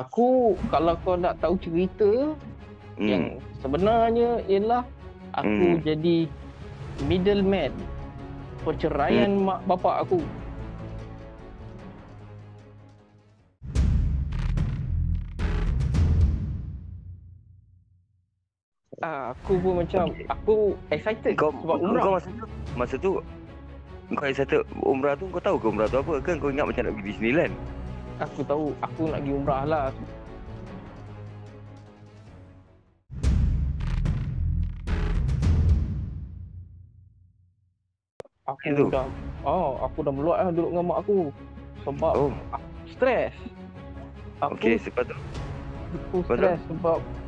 Aku, kalau kau nak tahu cerita yang sebenarnya ialah aku jadi middleman perceraian mak bapak aku. Aku pun macam aku excited kau, sebab umrah. Kau masa tu kau excited umrah tu, kau tahu ke umrah tu apa kan? Kau ingat macam nak pergi Disneyland. Aku tahu aku nak pergi umrah lah. Aku itu dah aku dah meluat lah duduk dengan mak aku sebab aku stres. Okey, sebab tu aku stres sebab